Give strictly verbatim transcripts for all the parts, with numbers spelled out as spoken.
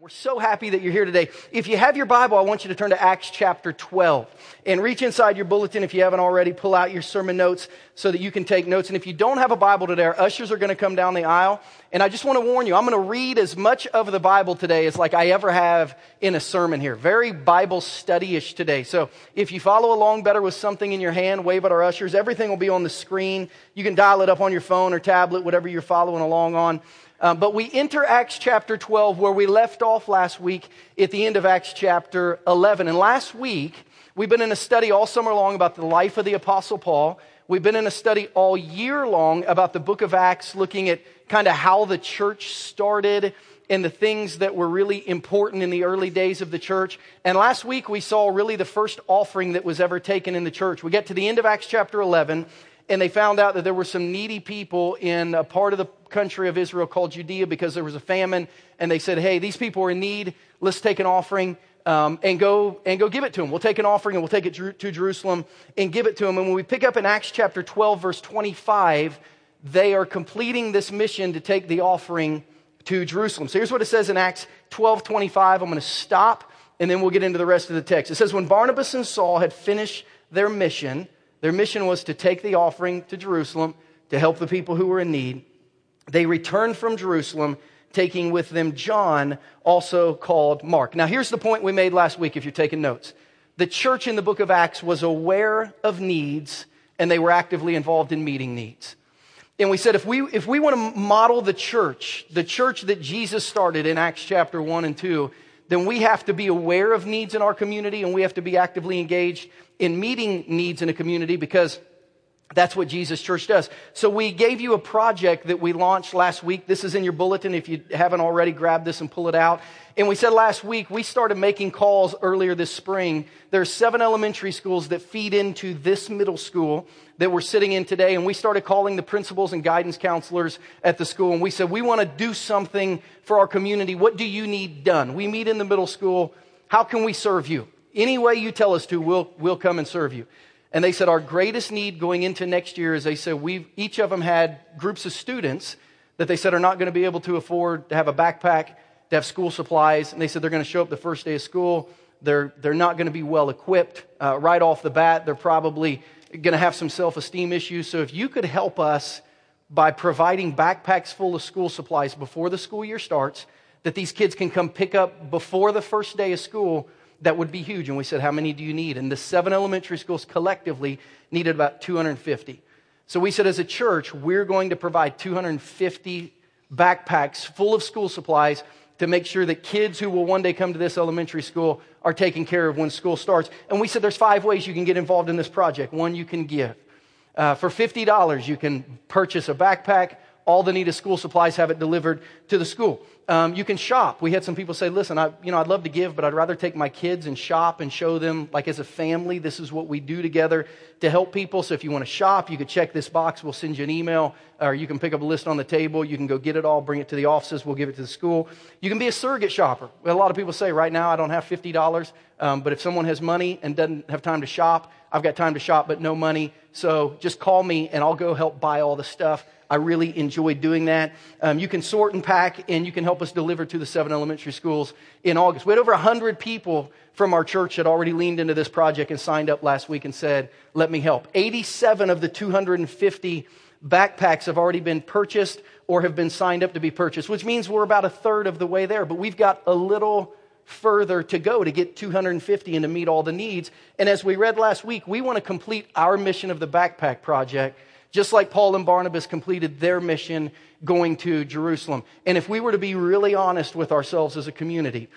We're so happy that you're here today. If you have your Bible, I want you to turn to Acts chapter twelve and reach inside your bulletin if you haven't already. Pull out your sermon notes so that you can take notes. And if you don't have a Bible today, our ushers are going to come down the aisle. And I just want to warn you, I'm going to read as much of the Bible today as like I ever have in a sermon here. Very Bible study-ish today. So if you follow along better with something in your hand, wave at our ushers. Everything will be on the screen. You can dial it up on your phone or tablet, whatever you're following along on. Um, but we enter Acts chapter twelve, where we left off last week at the end of Acts chapter eleven. And last week, we've been in a study all summer long about the life of the Apostle Paul. We've been in a study all year long about the book of Acts, looking at kind of how the church started and the things that were really important in the early days of the church. And last week, we saw really the first offering that was ever taken in the church. We get to the end of Acts chapter eleven, and they found out that there were some needy people in a part of the country of Israel called Judea because there was a famine. And they said, hey, these people are in need. Let's take an offering um, and go and go give it to them. We'll take an offering and we'll take it to Jerusalem and give it to them. And when we pick up in Acts chapter twelve, verse twenty-five, they are completing this mission to take the offering to Jerusalem. So here's what it says in Acts twelve twenty-five. I'm going to stop and then we'll get into the rest of the text. It says, when Barnabas and Saul had finished their mission, Their mission was to take the offering to Jerusalem to help the people who were in need. They returned from Jerusalem, taking with them John, also called Mark. Now, here's the point we made last week, if you're taking notes. The church in the book of Acts was aware of needs, and they were actively involved in meeting needs. And we said, if we if we want to model the church, the church that Jesus started in Acts chapter one and two, then we have to be aware of needs in our community, and we have to be actively engaged in meeting needs in a community, because that's what Jesus' church does. So we gave you a project that we launched last week. This is in your bulletin. If you haven't already, grab this and pull it out. And we said last week, we started making calls earlier this spring. There are seven elementary schools that feed into this middle school that we're sitting in today. And we started calling the principals and guidance counselors at the school. And we said, we want to do something for our community. What do you need done? We meet in the middle school. How can we serve you? Any way you tell us to, we'll, we'll come and serve you. And they said our greatest need going into next year is, they said, we've each of them had groups of students that they said are not going to be able to afford to have a backpack, to have school supplies. And they said they're going to show up the first day of school. They're, they're not going to be well equipped uh, right off the bat. They're probably going to have some self-esteem issues. So if you could help us by providing backpacks full of school supplies before the school year starts, that these kids can come pick up before the first day of school, that would be huge. And we said, how many do you need? And the seven elementary schools collectively needed about two hundred fifty. So we said, as a church, we're going to provide two hundred fifty backpacks full of school supplies to make sure that kids who will one day come to this elementary school are taken care of when school starts. And we said, there's five ways you can get involved in this project. One, you can give. Uh, for fifty dollars, you can purchase a backpack. All the needed school supplies, have it delivered to the school. Um, you can shop. We had some people say, listen, I, you know, I'd love to give, but I'd rather take my kids and shop and show them, like as a family, this is what we do together to help people. So if you want to shop, you could check this box. We'll send you an email, or you can pick up a list on the table. You can go get it all, bring it to the offices. We'll give it to the school. You can be a surrogate shopper. A lot of people say, right now, I don't have fifty dollars, um, but if someone has money and doesn't have time to shop, I've got time to shop, but no money. So just call me and I'll go help buy all the stuff. I really enjoy doing that. Um, you can sort and pack, and you can help us deliver to the seven elementary schools in August. We had over one hundred people from our church that already leaned into this project and signed up last week and said, let me help. eighty-seven of the two hundred fifty backpacks have already been purchased or have been signed up to be purchased, which means we're about a third of the way there, but we've got a little further to go to get two hundred fifty and to meet all the needs. And as we read last week, we want to complete our mission of the backpack project, just like Paul and Barnabas completed their mission going to Jerusalem. And if we were to be really honest with ourselves as a community,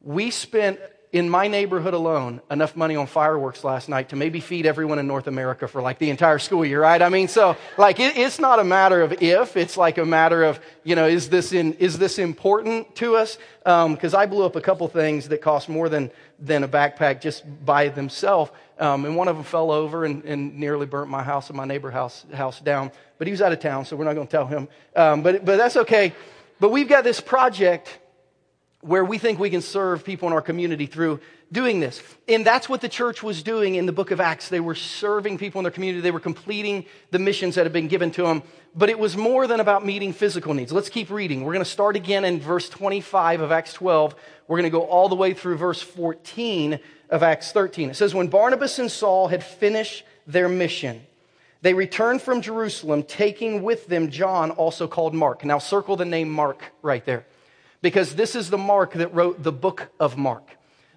we spent, in my neighborhood alone, enough money on fireworks last night to maybe feed everyone in North America for like the entire school year, right? I mean, so like it, it's not a matter of if, it's like a matter of, you know, is this in is this important to us? Because um, I blew up a couple things that cost more than than a backpack just by themselves, um, and one of them fell over and, and nearly burnt my house and my neighbor's house house down. But he was out of town, so we're not going to tell him. Um, but but that's okay. But we've got this project where we think we can serve people in our community through doing this. And that's what the church was doing in the book of Acts. They were serving people in their community. They were completing the missions that had been given to them. But it was more than about meeting physical needs. Let's keep reading. We're going to start again in verse twenty-five of Acts twelve. We're going to go all the way through verse fourteen of Acts thirteen. It says, when Barnabas and Saul had finished their mission, they returned from Jerusalem, taking with them John, also called Mark. Now circle the name Mark right there, because this is the Mark that wrote the book of Mark.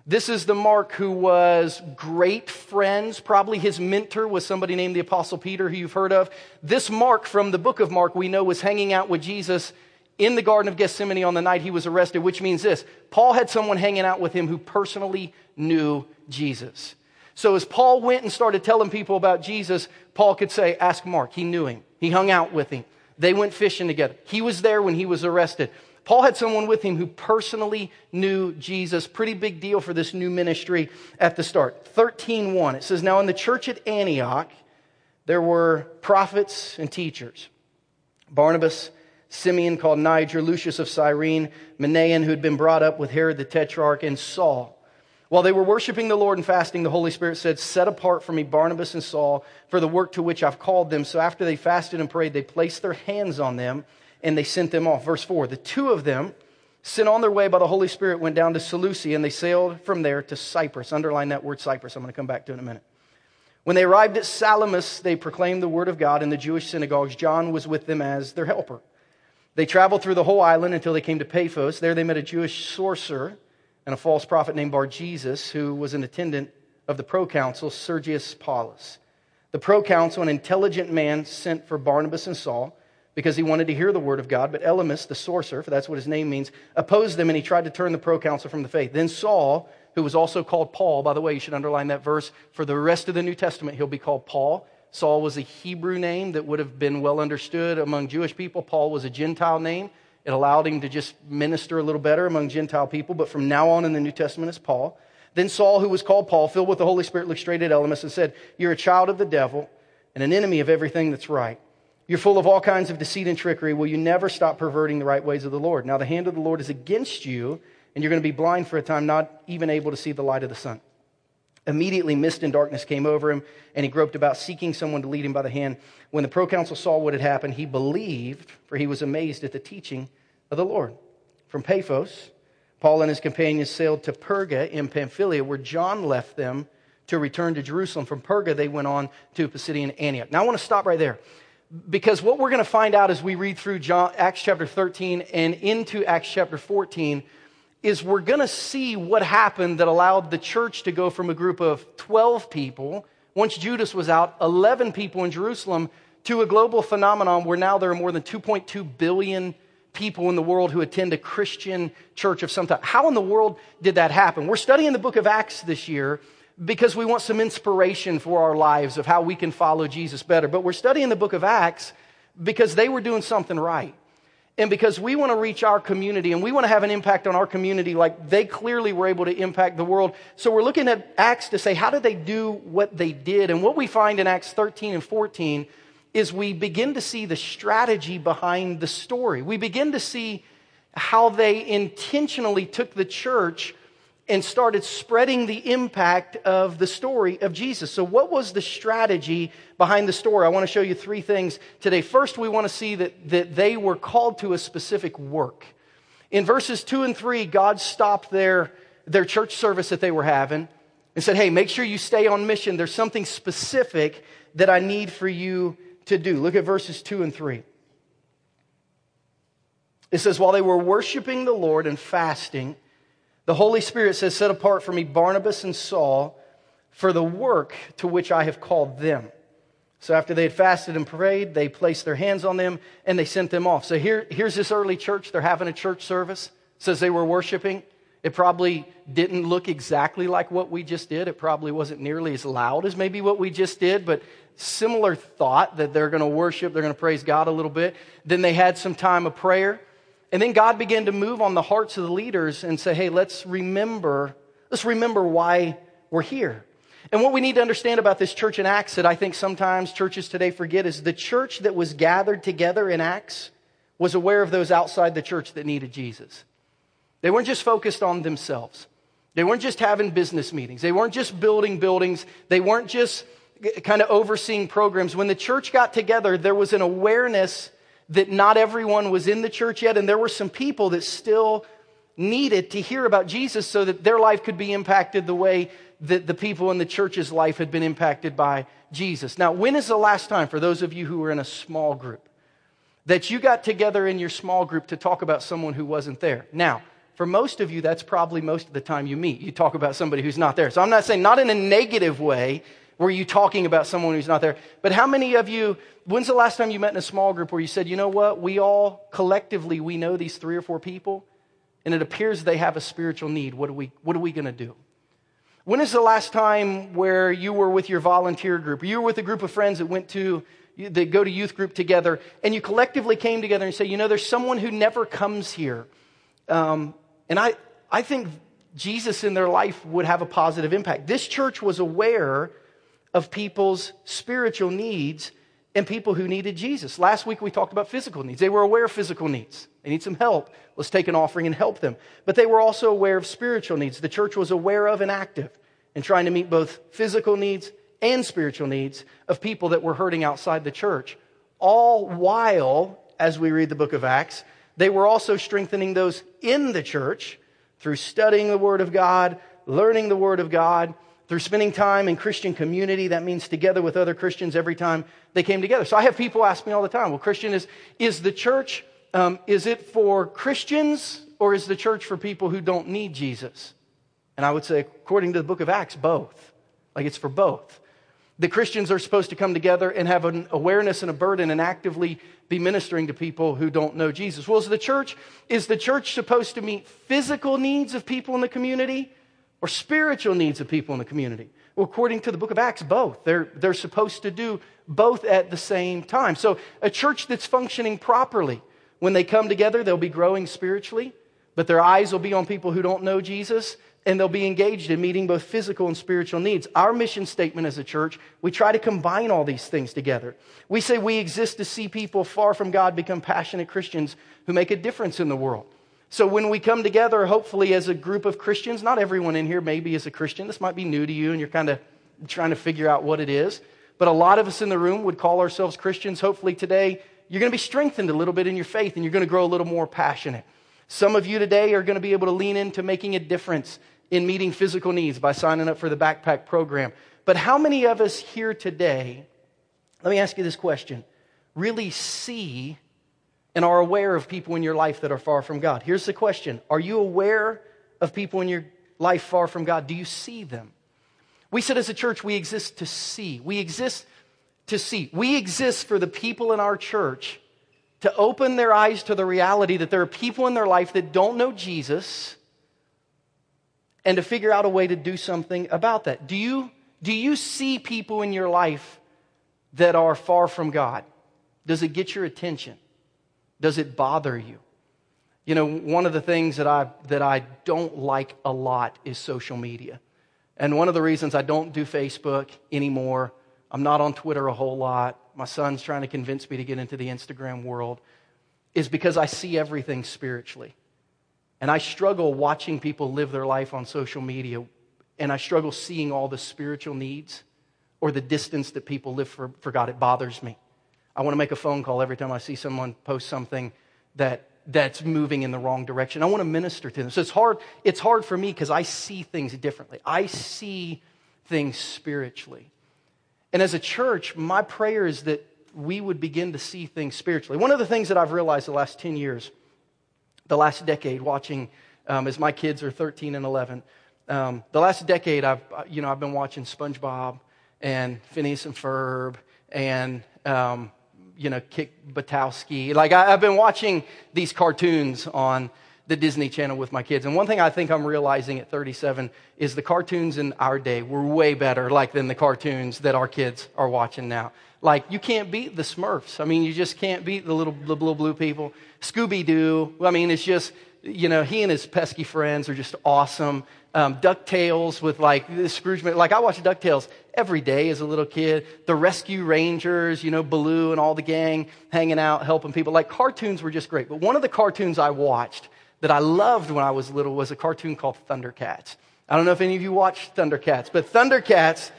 This is the Mark who was great friends. Probably his mentor was somebody named the Apostle Peter, who you've heard of. This Mark from the book of Mark, we know, was hanging out with Jesus in the Garden of Gethsemane on the night he was arrested, which means this: Paul had someone hanging out with him who personally knew Jesus. So as Paul went and started telling people about Jesus, Paul could say, ask Mark. He knew him. He hung out with him. They went fishing together. He was there when he was arrested. Paul had someone with him who personally knew Jesus. Pretty big deal for this new ministry at the start. thirteen one, it says, now in the church at Antioch, there were prophets and teachers. Barnabas, Simeon called Niger, Lucius of Cyrene, Manaen, who had been brought up with Herod the Tetrarch, and Saul. While they were worshiping the Lord and fasting, the Holy Spirit said, set apart for me Barnabas and Saul for the work to which I've called them. So after they fasted and prayed, they placed their hands on them, and they sent them off. Verse four, the two of them, sent on their way by the Holy Spirit, went down to Seleucia, and they sailed from there to Cyprus. Underline that word Cyprus. I'm going to come back to it in a minute. When they arrived at Salamis, they proclaimed the word of God in the Jewish synagogues. John was with them as their helper. They traveled through the whole island until they came to Paphos. There they met a Jewish sorcerer and a false prophet named Bar-Jesus, who was an attendant of the proconsul Sergius Paulus. The proconsul, an intelligent man, sent for Barnabas and Saul, because he wanted to hear the word of God. But Elymas, the sorcerer, for that's what his name means, opposed them, and he tried to turn the proconsul from the faith. Then Saul, who was also called Paul, by the way, you should underline that verse, for the rest of the New Testament, he'll be called Paul. Saul was a Hebrew name that would have been well understood among Jewish people. Paul was a Gentile name. It allowed him to just minister a little better among Gentile people, but from now on in the New Testament it's Paul. Then Saul, who was called Paul, filled with the Holy Spirit, looked straight at Elymas and said, you're a child of the devil and an enemy of everything that's right. You're full of all kinds of deceit and trickery. Will you never stop perverting the right ways of the Lord? Now the hand of the Lord is against you, and you're going to be blind for a time, not even able to see the light of the sun. Immediately mist and darkness came over him, and he groped about, seeking someone to lead him by the hand. When the proconsul saw what had happened, he believed, for he was amazed at the teaching of the Lord. From Paphos, Paul and his companions sailed to Perga in Pamphylia, where John left them to return to Jerusalem. From Perga, they went on to Pisidian Antioch. Now I want to stop right there, because what we're going to find out as we read through John, Acts chapter thirteen and into Acts chapter fourteen is we're going to see what happened that allowed the church to go from a group of twelve people, once Judas was out, eleven people in Jerusalem, to a global phenomenon where now there are more than two point two billion people in the world who attend a Christian church of some type. How in the world did that happen? We're studying the book of Acts this year, because we want some inspiration for our lives of how we can follow Jesus better. But we're studying the book of Acts because they were doing something right. And because we want to reach our community, and we want to have an impact on our community like they clearly were able to impact the world. So we're looking at Acts to say, how did they do what they did? And what we find in Acts thirteen and fourteen is we begin to see the strategy behind the story. We begin to see how they intentionally took the church and started spreading the impact of the story of Jesus. So what was the strategy behind the story? I want to show you three things today. First, we want to see that, that they were called to a specific work. In verses two and three, God stopped their, their church service that they were having and said, hey, make sure you stay on mission. There's something specific that I need for you to do. Look at verses two and three. It says, while they were worshiping the Lord and fasting, the Holy Spirit says, set apart for me Barnabas and Saul for the work to which I have called them. So after they had fasted and prayed, they placed their hands on them and they sent them off. So here, here's this early church. They're having a church service. It says they were worshiping. It probably didn't look exactly like what we just did. It probably wasn't nearly as loud as maybe what we just did, but similar thought that they're going to worship, they're going to praise God a little bit. Then they had some time of prayer. And then God began to move on the hearts of the leaders and say, hey, let's remember, let's remember why we're here. And what we need to understand about this church in Acts that I think sometimes churches today forget is the church that was gathered together in Acts was aware of those outside the church that needed Jesus. They weren't just focused on themselves. They weren't just having business meetings. They weren't just building buildings. They weren't just kind of overseeing programs. When the church got together, there was an awareness that not everyone was in the church yet, and there were some people that still needed to hear about Jesus so that their life could be impacted the way that the people in the church's life had been impacted by Jesus. Now, when is the last time, for those of you who were in a small group, that you got together in your small group to talk about someone who wasn't there? Now, for most of you, that's probably most of the time you meet. You talk about somebody who's not there. So I'm not saying not in a negative way, were you talking about someone who's not there? But how many of you, when's the last time you met in a small group where you said, you know what, we all collectively, we know these three or four people, and it appears they have a spiritual need. What are we, what are we going to do? When is the last time where you were with your volunteer group? You were with a group of friends that went to, that go to youth group together, and you collectively came together and say, you know, there's someone who never comes here. Um, and I, I think Jesus in their life would have a positive impact. This church was aware of people's spiritual needs and people who needed Jesus. Last week we talked about physical needs. They were aware of physical needs. They need some help. Let's take an offering and help them. But they were also aware of spiritual needs. The church was aware of and active in trying to meet both physical needs and spiritual needs of people that were hurting outside the church. All while, as we read the book of Acts, they were also strengthening those in the church through studying the Word of God, learning the Word of God, through spending time in Christian community. That means together with other Christians every time they came together. So I have people ask me all the time, well, Christian, is is the church, um, is it for Christians or is the church for people who don't need Jesus? And I would say, according to the book of Acts, both. Like it's for both. The Christians are supposed to come together and have an awareness and a burden and actively be ministering to people who don't know Jesus. Well, is the church, is the church supposed to meet physical needs of people in the community? Or spiritual needs of people in the community? Well, according to the book of Acts, both. They're, they're supposed to do both at the same time. So a church that's functioning properly, when they come together, they'll be growing spiritually, but their eyes will be on people who don't know Jesus, and they'll be engaged in meeting both physical and spiritual needs. Our mission statement as a church, we try to combine all these things together. We say we exist to see people far from God become passionate Christians who make a difference in the world. So when we come together, hopefully as a group of Christians, not everyone in here maybe is a Christian. This might be new to you and you're kind of trying to figure out what it is. But a lot of us in the room would call ourselves Christians. Hopefully today, you're going to be strengthened a little bit in your faith and you're going to grow a little more passionate. Some of you today are going to be able to lean into making a difference in meeting physical needs by signing up for the backpack program. But how many of us here today, let me ask you this question, really see and are aware of people in your life that are far from God? Here's the question. Are you aware of people in your life far from God? Do you see them? We said as a church, we exist to see. We exist to see. We exist for the people in our church to open their eyes to the reality that there are people in their life that don't know Jesus and to figure out a way to do something about that. Do you, do you see people in your life that are far from God? Does it get your attention? Does it bother you? You know, one of the things that I that I don't like a lot is social media. And one of the reasons I don't do Facebook anymore, I'm not on Twitter a whole lot, my son's trying to convince me to get into the Instagram world, is because I see everything spiritually. And I struggle watching people live their life on social media, and I struggle seeing all the spiritual needs or the distance that people live for, for God. It bothers me. I want to make a phone call every time I see someone post something that that's moving in the wrong direction. I want to minister to them. So it's hard, it's hard for me because I see things differently. I see things spiritually. And as a church, my prayer is that we would begin to see things spiritually. One of the things that I've realized the last ten years, the last decade watching, um, as my kids are thirteen and eleven, um, the last decade I've, you know, I've been watching SpongeBob and Phineas and Ferb and, um, you know, Kick Batowski. Like I, I've been watching these cartoons on the Disney Channel with my kids. And one thing I think I'm realizing at thirty-seven is the cartoons in our day were way better like than the cartoons that our kids are watching now. Like you can't beat the Smurfs. I mean, you just can't beat the little blue, blue, blue people. Scooby-Doo. I mean, it's just, you know, he and his pesky friends are just awesome. Um, DuckTales with like this Scrooge. Like I watch DuckTales every day as a little kid. The Rescue Rangers, you know, Baloo and all the gang hanging out, helping people. Like cartoons were just great. But one of the cartoons I watched that I loved when I was little was a cartoon called Thundercats. I don't know if any of you watched Thundercats, but Thundercats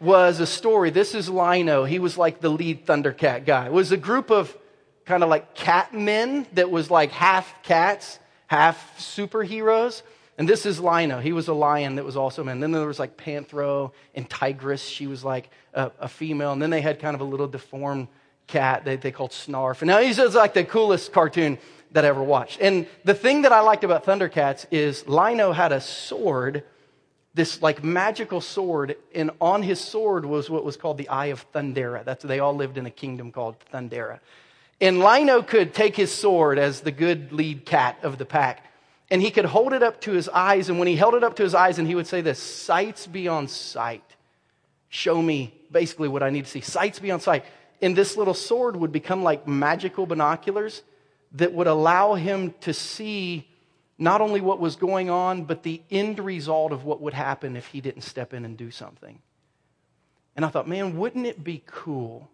was a story. This is Lino. He was like the lead Thundercat guy. It was a group of kind of like cat men that was like half cats, half superheroes. And this is Lino. He was a lion that was also a man. Then there was like Panthro and Tigress. She was like a, a female. And then they had kind of a little deformed cat that they called Snarf. And now he's just like the coolest cartoon that I ever watched. And the thing that I liked about Thundercats is Lino had a sword, this like magical sword, and on his sword was what was called the Eye of Thundera. That's, they all lived in a kingdom called Thundera. And Lino could take his sword as the good lead cat of the pack, and he could hold it up to his eyes. And when he held it up to his eyes, and he would say this, "Sights beyond sight. Show me basically what I need to see. Sights beyond sight." And this little sword would become like magical binoculars that would allow him to see not only what was going on, but the end result of what would happen if he didn't step in and do something. And I thought, man, wouldn't it be cool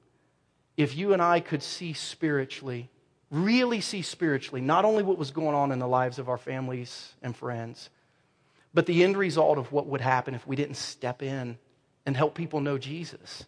if you and I could see spiritually, really see spiritually, not only what was going on in the lives of our families and friends, but the end result of what would happen if we didn't step in and help people know Jesus.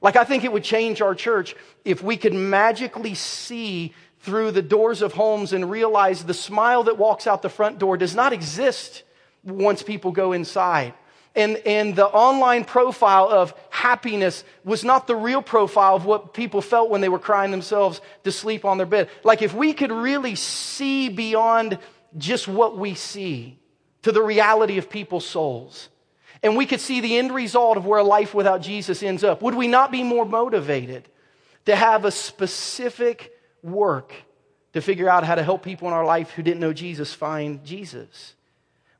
Like, I think it would change our church if we could magically see through the doors of homes and realize the smile that walks out the front door does not exist once people go inside. And and the online profile of happiness was not the real profile of what people felt when they were crying themselves to sleep on their bed. Like, if we could really see beyond just what we see to the reality of people's souls, and we could see the end result of where life without Jesus ends up, would we not be more motivated to have a specific work to figure out how to help people in our life who didn't know Jesus find Jesus?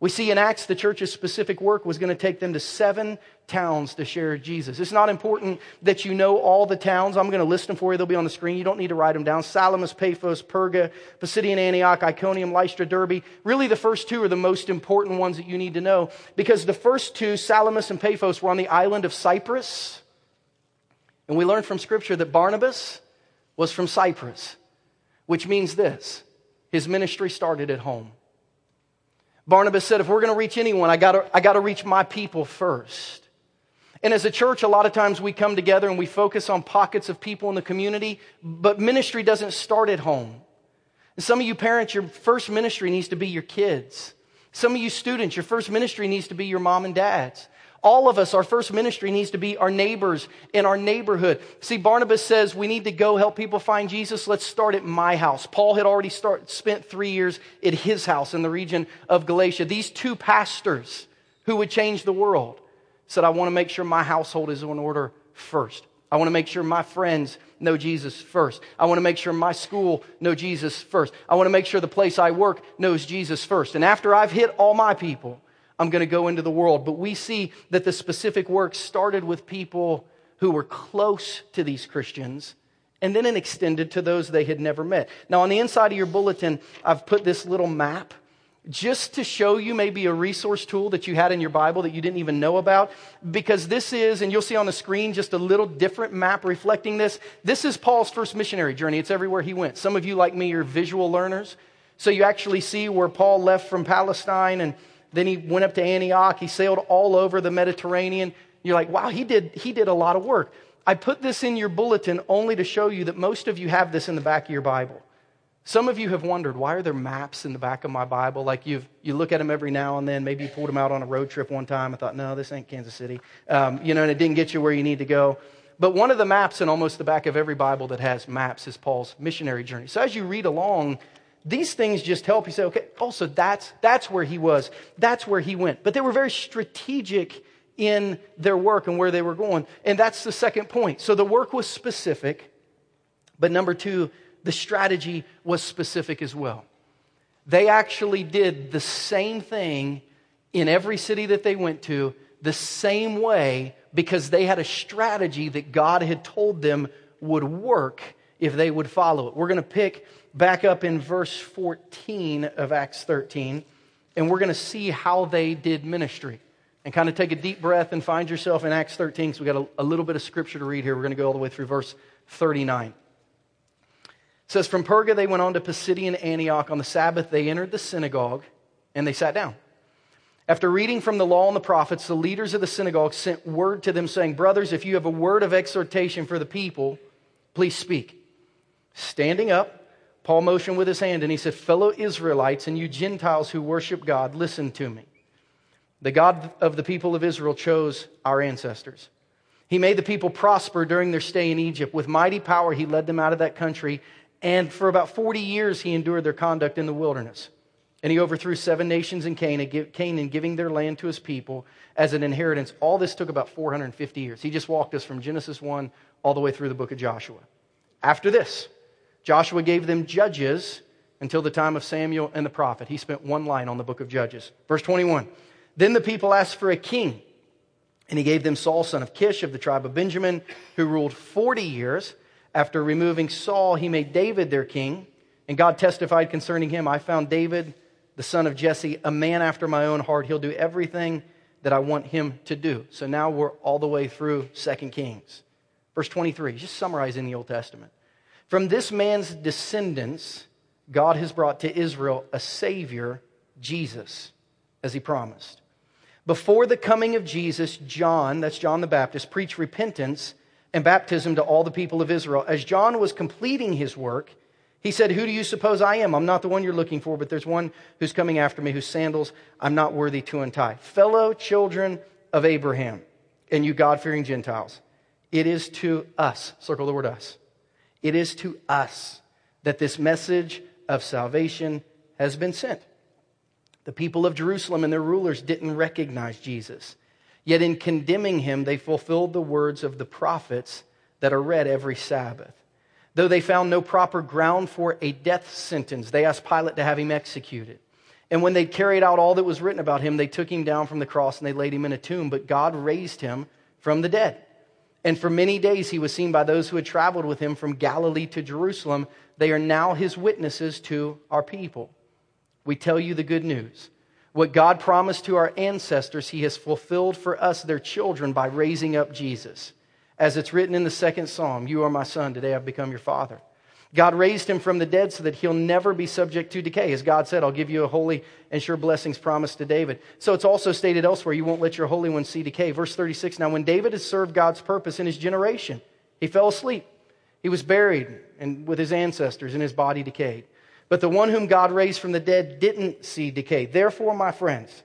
We see in Acts the church's specific work was going to take them to seven towns to share Jesus. It's not important that you know all the towns. I'm going to list them for you. They'll be on the screen. You don't need to write them down. Salamis, Paphos, Perga, Pisidian Antioch, Iconium, Lystra, Derbe. Really, the first two are the most important ones that you need to know, because the first two, Salamis and Paphos, were on the island of Cyprus. And we learned from Scripture that Barnabas was from Cyprus, which means this: his ministry started at home. Barnabas said, if we're going to reach anyone, I got to, I got to reach my people first. And as a church, a lot of times we come together and we focus on pockets of people in the community, but ministry doesn't start at home. And some of you parents, your first ministry needs to be your kids. Some of you students, your first ministry needs to be your mom and dad's. All of us, our first ministry needs to be our neighbors in our neighborhood. See, Barnabas says we need to go help people find Jesus. Let's start at my house. Paul had already start, spent three years at his house in the region of Galatia. These two pastors who would change the world said, I want to make sure my household is in order first. I want to make sure my friends know Jesus first. I want to make sure my school knows Jesus first. I want to make sure the place I work knows Jesus first. And after I've hit all my people, I'm going to go into the world. But we see that the specific work started with people who were close to these Christians, and then it extended to those they had never met. Now, on the inside of your bulletin, I've put this little map just to show you maybe a resource tool that you had in your Bible that you didn't even know about, because this is, and you'll see on the screen just a little different map reflecting this. This is Paul's first missionary journey. It's everywhere he went. Some of you, like me, are visual learners. So you actually see where Paul left from Palestine, and then he went up to Antioch. He sailed all over the Mediterranean. You're like, wow, he did he did a lot of work. I put this in your bulletin only to show you that most of you have this in the back of your Bible. Some of you have wondered, why are there maps in the back of my Bible? Like, you've, you look at them every now and then. Maybe you pulled them out on a road trip one time. I thought, no, this ain't Kansas City. Um, you know, and it didn't get you where you need to go. But one of the maps in almost the back of every Bible that has maps is Paul's missionary journey. So as you read along, these things just help you say, okay, also that's that's where he was. That's where he went. But they were very strategic in their work and where they were going. And that's the second point. So the work was specific. But number two, the strategy was specific as well. They actually did the same thing in every city that they went to, the same way, because they had a strategy that God had told them would work if they would follow it. We're going to pick back up in verse fourteen of Acts thirteen, and we're going to see how they did ministry. And kind of take a deep breath and find yourself in Acts thirteen, because we've got a, a little bit of scripture to read here. We're going to go all the way through verse thirty-nine. It says, from Perga they went on to Pisidian Antioch. On the Sabbath they entered the synagogue and they sat down. After reading from the law and the prophets, the leaders of the synagogue sent word to them saying, brothers, if you have a word of exhortation for the people, please speak. Standing up, Paul motioned with his hand and he said, fellow Israelites and you Gentiles who worship God, listen to me. The God of the people of Israel chose our ancestors. He made the people prosper during their stay in Egypt. With mighty power, he led them out of that country. And for about forty years, he endured their conduct in the wilderness. And he overthrew seven nations in Canaan, giving their land to his people as an inheritance. All this took about four hundred fifty years. He just walked us from Genesis one all the way through the book of Joshua. After this, Joshua gave them judges until the time of Samuel and the prophet. He spent one line on the book of Judges. Verse twenty-one, then the people asked for a king. And he gave them Saul, son of Kish, of the tribe of Benjamin, who ruled forty years. After removing Saul, he made David their king. And God testified concerning him, I found David, the son of Jesse, a man after my own heart. He'll do everything that I want him to do. So now we're all the way through Second Kings. Verse twenty-three, just summarizing the Old Testament. From this man's descendants, God has brought to Israel a Savior, Jesus, as he promised. Before the coming of Jesus, John, that's John the Baptist, preached repentance and baptism to all the people of Israel. As John was completing his work, he said, who do you suppose I am? I'm not the one you're looking for, but there's one who's coming after me, whose sandals I'm not worthy to untie. Fellow children of Abraham and you God-fearing Gentiles, it is to us, circle the word us, it is to us that this message of salvation has been sent. The people of Jerusalem and their rulers didn't recognize Jesus. Yet in condemning him, they fulfilled the words of the prophets that are read every Sabbath. Though they found no proper ground for a death sentence, they asked Pilate to have him executed. And when they carried out all that was written about him, they took him down from the cross and they laid him in a tomb. But God raised him from the dead. And for many days he was seen by those who had traveled with him from Galilee to Jerusalem. They are now his witnesses to our people. We tell you the good news. What God promised to our ancestors, he has fulfilled for us, their children, by raising up Jesus. As it's written in the second Psalm, you are my son, today I've become your father. God raised him from the dead so that he'll never be subject to decay. As God said, I'll give you a holy and sure blessings promised to David. So it's also stated elsewhere, you won't let your Holy One see decay. Verse thirty-six, now when David had served God's purpose in his generation, he fell asleep. He was buried and with his ancestors and his body decayed. But the one whom God raised from the dead didn't see decay. Therefore, my friends,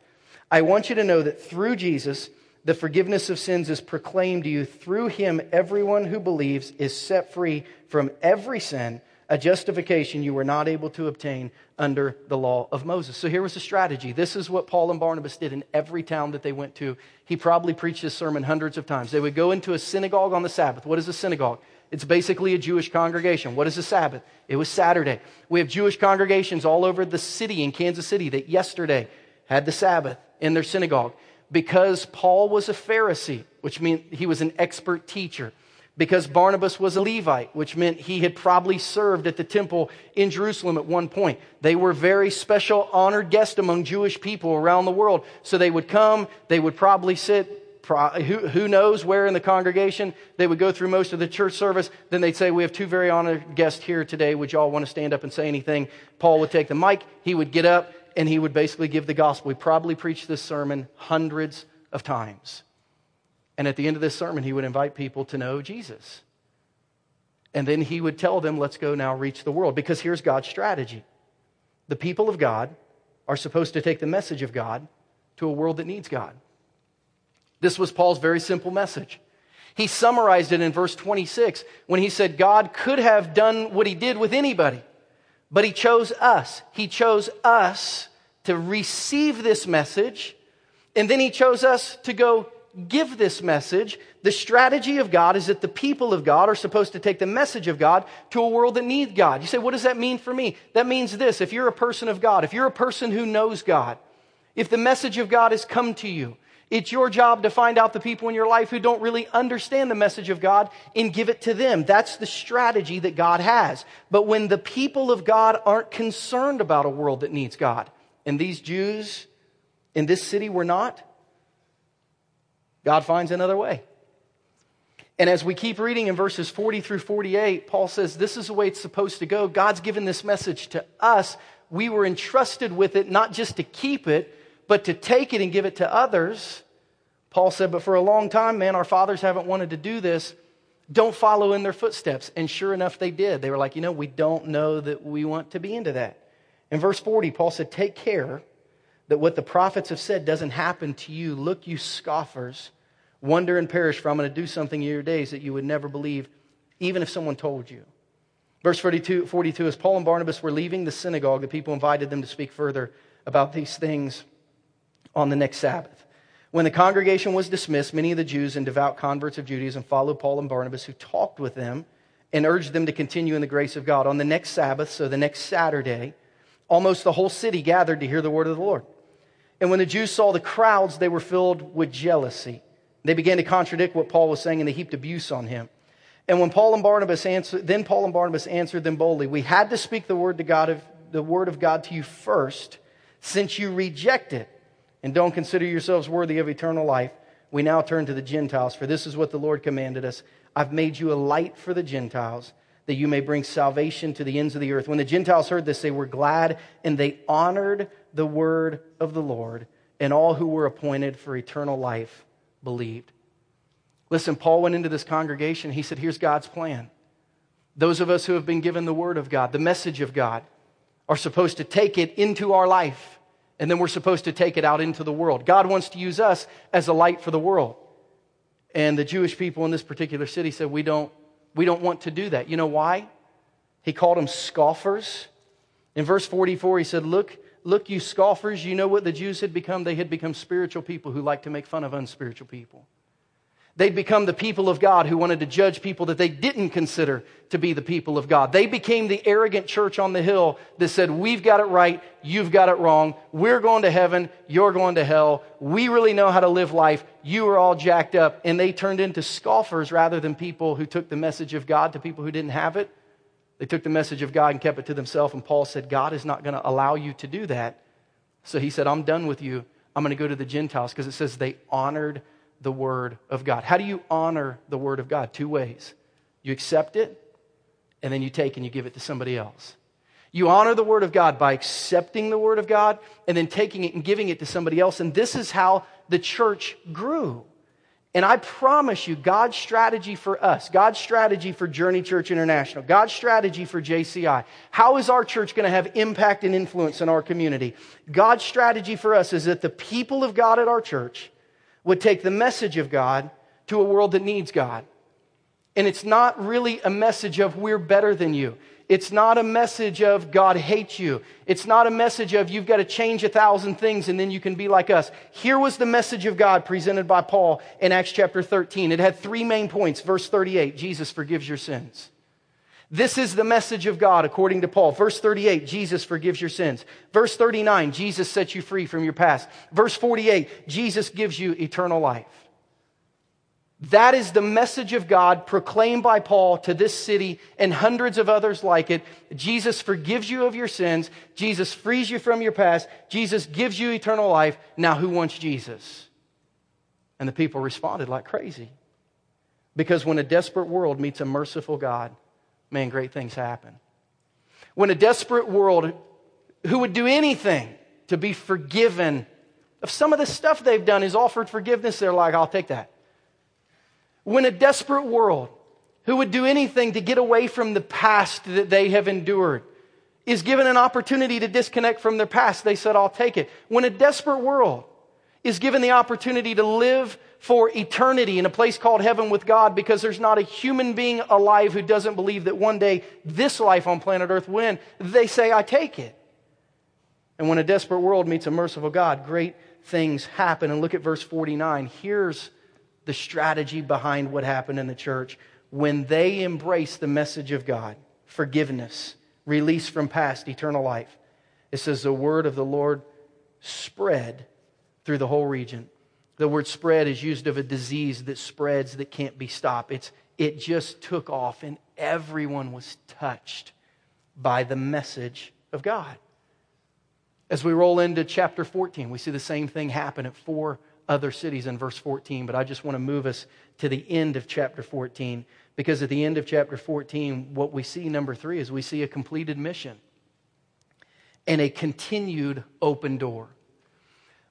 I want you to know that through Jesus, the forgiveness of sins is proclaimed to you. Through him, everyone who believes is set free from every sin, a justification you were not able to obtain under the law of Moses. So here was the strategy. This is what Paul and Barnabas did in every town that they went to. He probably preached this sermon hundreds of times. They would go into a synagogue on the Sabbath. What is a synagogue? It's basically a Jewish congregation. What is the Sabbath? It was Saturday. We have Jewish congregations all over the city in Kansas City that yesterday had the Sabbath in their synagogue. Because Paul was a Pharisee, which meant he was an expert teacher. Because Barnabas was a Levite, which meant he had probably served at the temple in Jerusalem at one point. They were very special, honored guests among Jewish people around the world. So they would come, they would probably sit, who knows where in the congregation. They would go through most of the church service. Then they'd say, we have two very honored guests here today. Would y'all want to stand up and say anything? Paul would take the mic. He would get up and he would basically give the gospel. He probably preached this sermon hundreds of times. And at the end of this sermon, he would invite people to know Jesus. And then he would tell them, let's go now reach the world. Because here's God's strategy. The people of God are supposed to take the message of God to a world that needs God. This was Paul's very simple message. He summarized it in verse twenty-six when he said God could have done what he did with anybody, but he chose us. He chose us to receive this message, and then he chose us to go give this message. The strategy of God is that the people of God are supposed to take the message of God to a world that needs God. You say, what does that mean for me? That means this. If you're a person of God, if you're a person who knows God, if the message of God has come to you, it's your job to find out the people in your life who don't really understand the message of God and give it to them. That's the strategy that God has. But when the people of God aren't concerned about a world that needs God, and these Jews in this city were not, God finds another way. And as we keep reading in verses forty through forty-eight, Paul says, this is the way it's supposed to go. God's given this message to us. We were entrusted with it, not just to keep it, but to take it and give it to others. Paul said, but for a long time, man, our fathers haven't wanted to do this. Don't follow in their footsteps. And sure enough, they did. They were like, you know, we don't know that we want to be into that. In verse forty, Paul said, take care that what the prophets have said doesn't happen to you. Look, you scoffers, wonder and perish, for I'm going to do something in your days that you would never believe, even if someone told you. Verse forty-two, forty-two, as Paul and Barnabas were leaving the synagogue, the people invited them to speak further about these things on the next Sabbath. When the congregation was dismissed, many of the Jews and devout converts of Judaism followed Paul and Barnabas, who talked with them and urged them to continue in the grace of God. On the next Sabbath, so the next Saturday, almost the whole city gathered to hear the word of the Lord. And when the Jews saw the crowds, they were filled with jealousy. They began to contradict what Paul was saying, and they heaped abuse on him. And when Paul and Barnabas answered, then Paul and Barnabas answered them boldly, "We had to speak the word to God of the word of God to you first, since you reject it and don't consider yourselves worthy of eternal life. We now turn to the Gentiles, for this is what the Lord commanded us. I've made you a light for the Gentiles, that you may bring salvation to the ends of the earth." When the Gentiles heard this, they were glad, and they honored the word of the Lord, and all who were appointed for eternal life believed. Listen, Paul went into this congregation. He said, here's God's plan. Those of us who have been given the word of God, the message of God, are supposed to take it into our life, and then we're supposed to take it out into the world. God wants to use us as a light for the world. And the Jewish people in this particular city said, we don't, we don't want to do that. You know why? He called them scoffers. In verse forty-four, he said, look, look, you scoffers, you know what the Jews had become? They had become spiritual people who like to make fun of unspiritual people. They'd become the people of God who wanted to judge people that they didn't consider to be the people of God. They became the arrogant church on the hill that said, we've got it right, you've got it wrong, we're going to heaven, you're going to hell, we really know how to live life, you are all jacked up. And they turned into scoffers rather than people who took the message of God to people who didn't have it. They took the message of God and kept it to themselves. And Paul said, God is not going to allow you to do that. So he said, I'm done with you, I'm going to go to the Gentiles, because it says they honored the word of God. How do you honor the word of God? Two ways. You accept it, and then you take and you give it to somebody else. You honor the word of God by accepting the word of God and then taking it and giving it to somebody else. And this is how the church grew. And I promise you, God's strategy for us, God's strategy for Journey Church International, God's strategy for J C I, how is our church going to have impact and influence in our community? God's strategy for us is that the people of God at our church would take the message of God to a world that needs God. And it's not really a message of we're better than you. It's not a message of God hates you. It's not a message of you've got to change a thousand things and then you can be like us. Here was the message of God presented by Paul in Acts chapter thirteen. It had three main points. Verse thirty-eight, Jesus forgives your sins. This is the message of God according to Paul. Verse thirty-eight, Jesus forgives your sins. Verse thirty-nine, Jesus sets you free from your past. Verse forty-eight, Jesus gives you eternal life. That is the message of God proclaimed by Paul to this city and hundreds of others like it. Jesus forgives you of your sins. Jesus frees you from your past. Jesus gives you eternal life. Now who wants Jesus? And the people responded like crazy. Because when a desperate world meets a merciful God, man, great things happen. When a desperate world who would do anything to be forgiven of some of the stuff they've done is offered forgiveness, they're like, I'll take that. When a desperate world who would do anything to get away from the past that they have endured is given an opportunity to disconnect from their past, they said, I'll take it. When a desperate world is given the opportunity to live for eternity in a place called heaven with God, because there's not a human being alive who doesn't believe that one day this life on planet Earth will end, they say, I take it. And when a desperate world meets a merciful God, great things happen. And look at verse forty-nine. Here's the strategy behind what happened in the church. When they embrace the message of God, forgiveness, release from past, eternal life, it says the word of the Lord spread through the whole region. The word spread is used of a disease that spreads, that can't be stopped. It's, it just took off, and everyone was touched by the message of God. As we roll into chapter fourteen, we see the same thing happen at four other cities in verse fourteen, but I just want to move us to the end of chapter fourteen, because at the end of chapter fourteen, what we see, number three, is we see a completed mission and a continued open door.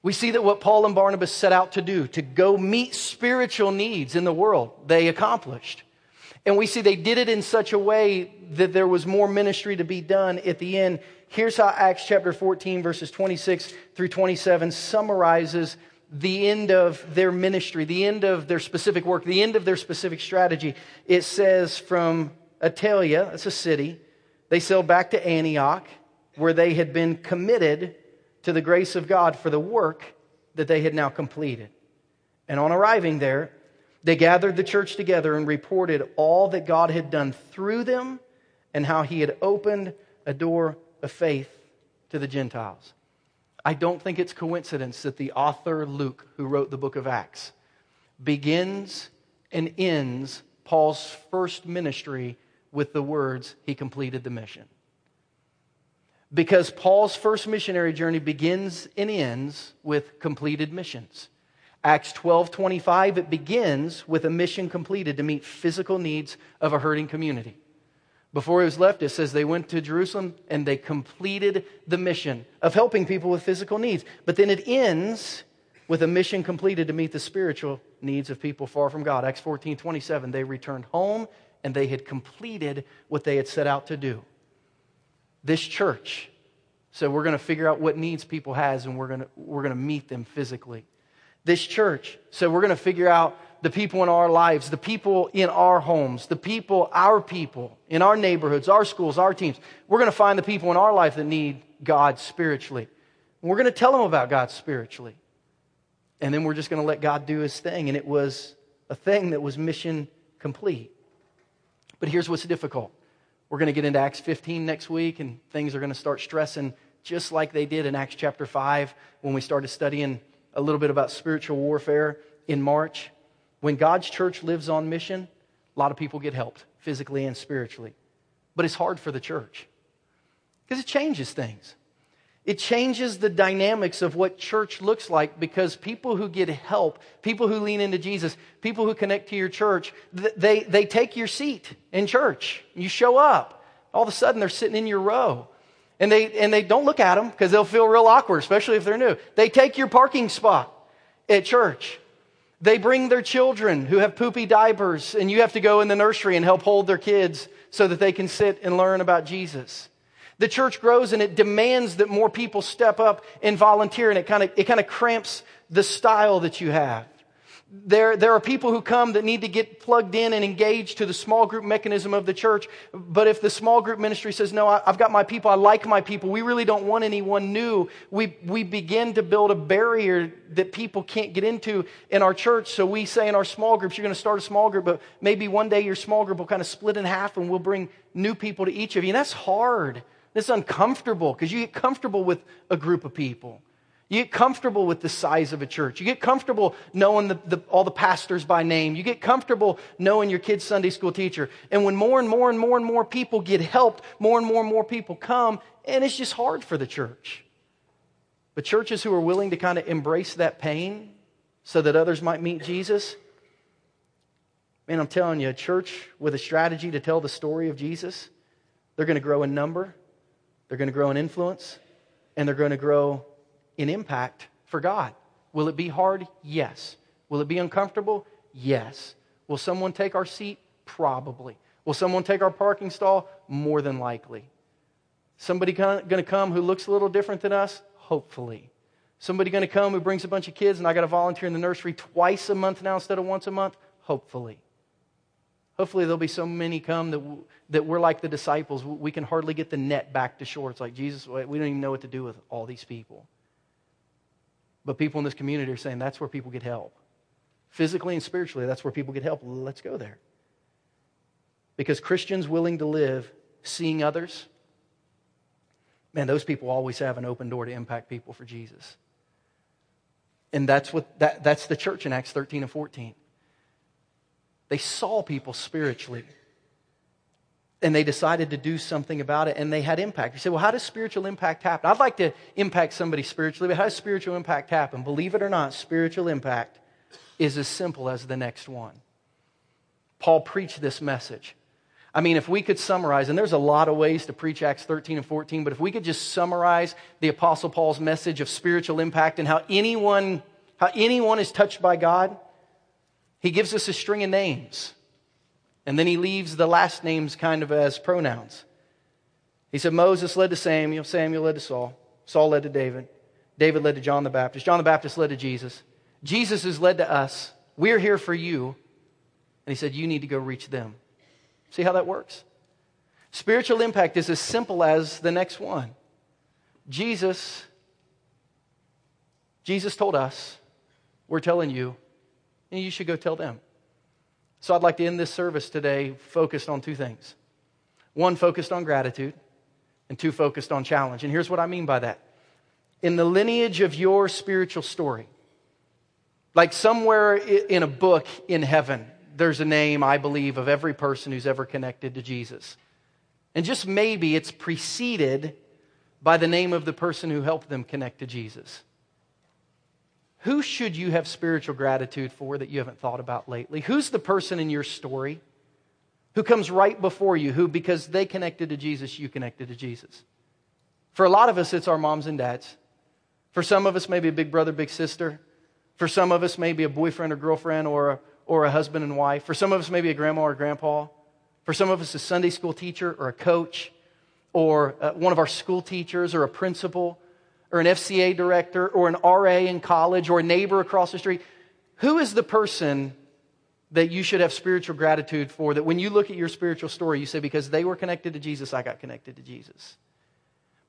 We see that what Paul and Barnabas set out to do, to go meet spiritual needs in the world, they accomplished. And we see they did it in such a way that there was more ministry to be done at the end. Here's how Acts chapter fourteen, verses twenty-six through twenty-seven summarizes the end of their ministry, the end of their specific work, the end of their specific strategy. It says from Italia, that's a city, they sailed back to Antioch, where they had been committed to the grace of God for the work that they had now completed. And on arriving there, they gathered the church together and reported all that God had done through them and how he had opened a door of faith to the Gentiles. I don't think it's coincidence that the author Luke, who wrote the book of Acts, begins and ends Paul's first ministry with the words, he completed the mission. Because Paul's first missionary journey begins and ends with completed missions. Acts twelve twenty-five, it begins with a mission completed to meet physical needs of a hurting community. Before he was left, it says they went to Jerusalem and they completed the mission of helping people with physical needs. But then it ends with a mission completed to meet the spiritual needs of people far from God. Acts fourteen twenty-seven, they returned home and they had completed what they had set out to do. This church, so we're going to figure out what needs people has and we're going to, we're going to meet them physically. This church, so we're going to figure out the people in our lives, the people in our homes, the people, our people, in our neighborhoods, our schools, our teams. We're going to find the people in our life that need God spiritually. And we're going to tell them about God spiritually. And then we're just going to let God do his thing. And it was a thing that was mission complete. But here's what's difficult. We're going to get into Acts fifteen next week, and things are going to start stressing just like they did in Acts chapter five when we started studying a little bit about spiritual warfare in March. When God's church lives on mission, a lot of people get helped physically and spiritually. But it's hard for the church because it changes things. It changes the dynamics of what church looks like, because people who get help, people who lean into Jesus, people who connect to your church, they, they take your seat in church. You show up. All of a sudden, they're sitting in your row. And they and they don't look at them because they'll feel real awkward, especially if they're new. They take your parking spot at church. They bring their children who have poopy diapers, and you have to go in the nursery and help hold their kids so that they can sit and learn about Jesus. The church grows, and it demands that more people step up and volunteer, and it kind of it kind of cramps the style that you have. There, there are people who come that need to get plugged in and engaged to the small group mechanism of the church. But if the small group ministry says, no, I've got my people, I like my people, we really don't want anyone new, we, we begin to build a barrier that people can't get into in our church. So we say in our small groups, you're going to start a small group, but maybe one day your small group will kind of split in half and we'll bring new people to each of you. And that's hard. That's uncomfortable, because you get comfortable with a group of people. You get comfortable with the size of a church. You get comfortable knowing the, the, all the pastors by name. You get comfortable knowing your kid's Sunday school teacher. And when more and more and more and more people get helped, more and more and more people come, and it's just hard for the church. But churches who are willing to kind of embrace that pain so that others might meet Jesus, man, I'm telling you, a church with a strategy to tell the story of Jesus, they're going to grow in number, they're going to grow in influence, and they're going to grow in impact for God. Will it be hard? Yes. Will it be uncomfortable? Yes. Will someone take our seat? Probably. Will someone take our parking stall? More than likely. Somebody going to come who looks a little different than us? Hopefully. Somebody going to come who brings a bunch of kids and I got to volunteer in the nursery twice a month now instead of once a month? Hopefully. Hopefully there'll be so many come that that we're like the disciples. We can hardly get the net back to shore. It's like, Jesus, we don't even know what to do with all these people. But people in this community are saying that's where people get help. Physically and spiritually, that's where people get help. Let's go there. Because Christians willing to live seeing others, man, those people always have an open door to impact people for Jesus. And that's what that, that's the church in Acts thirteen and fourteen. They saw people spiritually. and they decided to do something about it, and they had impact. You say, well, how does spiritual impact happen? I'd like to impact somebody spiritually, but how does spiritual impact happen? Believe it or not, spiritual impact is as simple as the next one. Paul preached this message. I mean, if we could summarize, and there's a lot of ways to preach Acts thirteen and fourteen, but if we could just summarize the Apostle Paul's message of spiritual impact and how anyone, how anyone is touched by God, he gives us a string of names. And then he leaves the last names kind of as pronouns. He said, Moses led to Samuel, Samuel led to Saul, Saul led to David, David led to John the Baptist, John the Baptist led to Jesus. Jesus is led to us. We're here for you. And he said, you need to go reach them. See how that works? Spiritual impact is as simple as the next one. Jesus, Jesus told us, we're telling you, and you should go tell them. So I'd like to end this service today focused on two things. One, focused on gratitude, and two, focused on challenge. And here's what I mean by that. In the lineage of your spiritual story, like somewhere in a book in heaven, there's a name, I believe, of every person who's ever connected to Jesus. And just maybe it's preceded by the name of the person who helped them connect to Jesus. Who should you have spiritual gratitude for that you haven't thought about lately? Who's the person in your story who comes right before you, who, because they connected to Jesus, you connected to Jesus? For a lot of us, it's our moms and dads. For some of us, maybe a big brother, big sister. For some of us, maybe a boyfriend or girlfriend or a or a husband and wife. For some of us, maybe a grandma or grandpa. For some of us, a Sunday school teacher or a coach or uh, one of our school teachers or a principal or an F C A director or an R A in college or a neighbor across the street. Who is the person that you should have spiritual gratitude for that when you look at your spiritual story, you say, because they were connected to Jesus, I got connected to Jesus?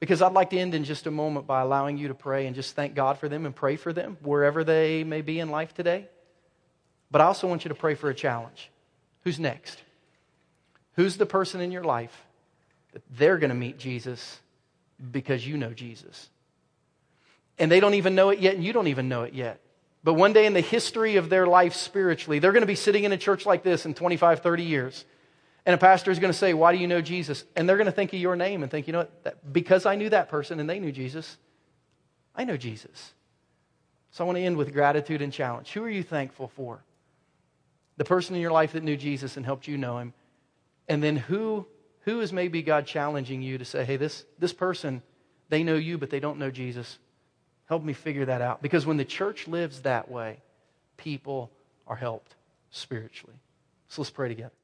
Because I'd like to end in just a moment by allowing you to pray and just thank God for them and pray for them wherever they may be in life today. But I also want you to pray for a challenge. Who's next? Who's the person in your life that they're going to meet Jesus because you know Jesus? And they don't even know it yet, and you don't even know it yet. But one day in the history of their life spiritually, they're going to be sitting in a church like this in twenty-five, thirty years. And a pastor is going to say, why do you know Jesus? And they're going to think of your name and think, you know what? Because I knew that person and they knew Jesus, I know Jesus. So I want to end with gratitude and challenge. Who are you thankful for? The person in your life that knew Jesus and helped you know him. And then who who is maybe God challenging you to say, hey, this, this person, they know you, but they don't know Jesus. Help me figure that out. Because when the church lives that way, people are helped spiritually. So let's pray together.